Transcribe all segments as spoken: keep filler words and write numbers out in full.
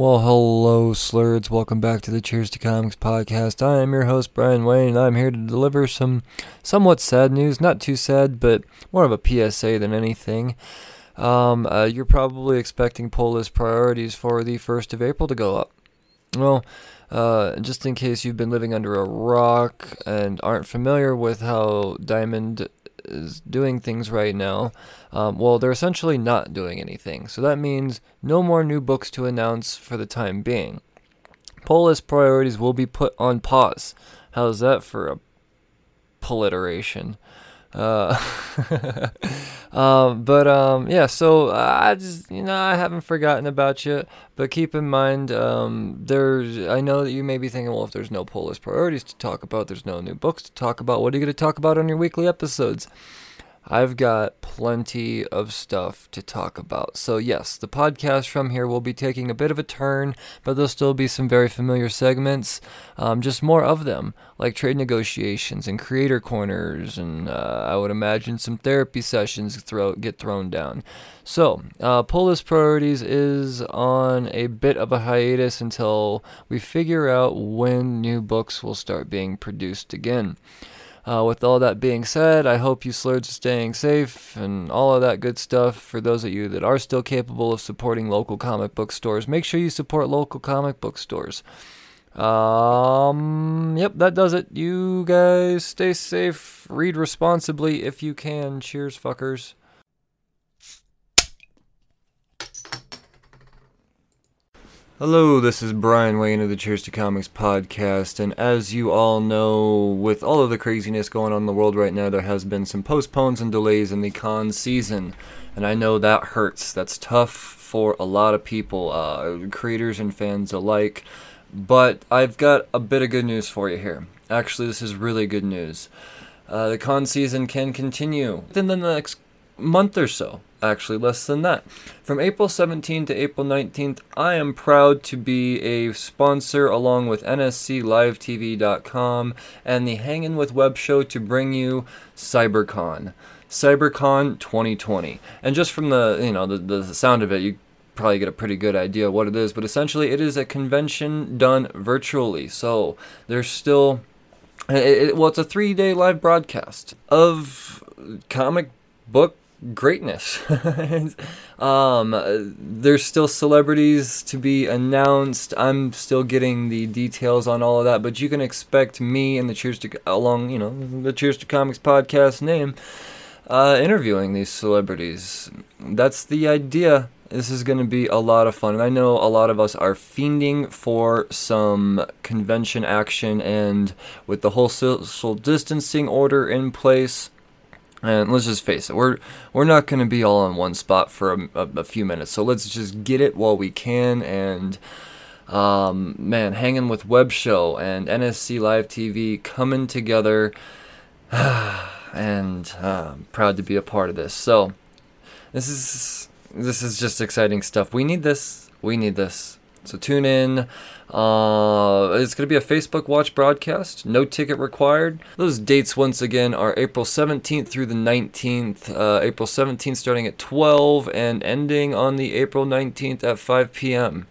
Well, hello, slurs. Welcome back to the Cheers to Comics podcast. I am your host, Brian Wayne, and I'm here to deliver some somewhat sad news. Not too sad, but more of a P S A than anything. Um, uh, you're probably expecting poll list priorities for the first of April to go up. Well, uh, just in case you've been living under a rock and aren't familiar with how Diamond is doing things right now, um, well, they're essentially not doing anything. So that means no more new books to announce for the time being. Poll list priorities will be put on pause. How's that for a alliteration? Uh, um, but um, yeah, so I just, you know, I haven't forgotten about you, but keep in mind, um, there's, I know that you may be thinking, well, if there's no poll list priorities to talk about, there's no new books to talk about, what are you going to talk about on your weekly episodes? I've got plenty of stuff to talk about. So yes, the podcast from here will be taking a bit of a turn, but there'll still be some very familiar segments, um, just more of them, like trade negotiations and creator corners, and uh, I would imagine some therapy sessions throw, get thrown down. So, uh, poll list priorities is on a bit of a hiatus until we figure out when new books will start being produced again. Uh, with all that being said, I hope you slurs are staying safe and all of that good stuff. For those of you that are still capable of supporting local comic book stores, make sure you support local comic book stores. Um, yep, that does it. You guys stay safe. Read responsibly if you can. Cheers, fuckers. Hello, this is Brian Wayne of the Cheers to Comics podcast, and as you all know, with all of the craziness going on in the world right now, there has been some postpones and delays in the con season, and I know that hurts. That's tough for a lot of people, uh, creators and fans alike, but I've got a bit of good news for you here. Actually, this is really good news. Uh, the con season can continue within the next month or so. Actually, less than that. From April seventeenth to April nineteenth, I am proud to be a sponsor along with N S C Live T V dot com and the Hangin' With Web Show to bring you CyberCon. CyberCon twenty twenty. And just from the, you know, the, the sound of it, you probably get a pretty good idea of what it is. But essentially, it is a convention done virtually. So there's still, it, it, well, it's a three-day live broadcast of comic book greatness. um, there's still celebrities to be announced. I'm still getting the details on all of that, but you can expect me and the Cheers to along, you know, the Cheers to Comics podcast name, uh, interviewing these celebrities. That's the idea. This is going to be a lot of fun, and I know a lot of us are fiending for some convention action, and with the whole social distancing order in place. And let's just face it, we're we're not going to be all in one spot for a, a, a few minutes, so let's just get it while we can. And um, man, Hanging with Web Show and N S C Live T V coming together, and uh, I'm proud to be a part of this. So this is this is just exciting stuff. We need this. We need this. So tune in. Uh, it's going to be a Facebook Watch broadcast. No ticket required. Those dates, once again, are April seventeenth through the nineteenth. Uh, April seventeenth starting at twelve and ending on the April nineteenth at five p.m.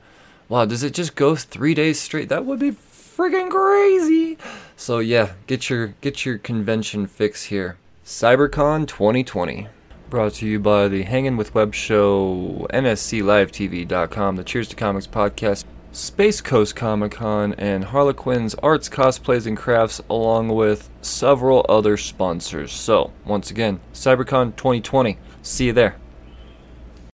Wow, does it just go three days straight? That would be freaking crazy. So yeah, get your get your convention fix here. CyberCon twenty twenty. Brought to you by the Hangin' with Web Show, N S C Live T V dot com, the Cheers to Comics podcast, Space Coast Comic Con, and Harlequin's Arts, Cosplays, and Crafts, along with several other sponsors. So, once again, CyberCon twenty twenty. See you there.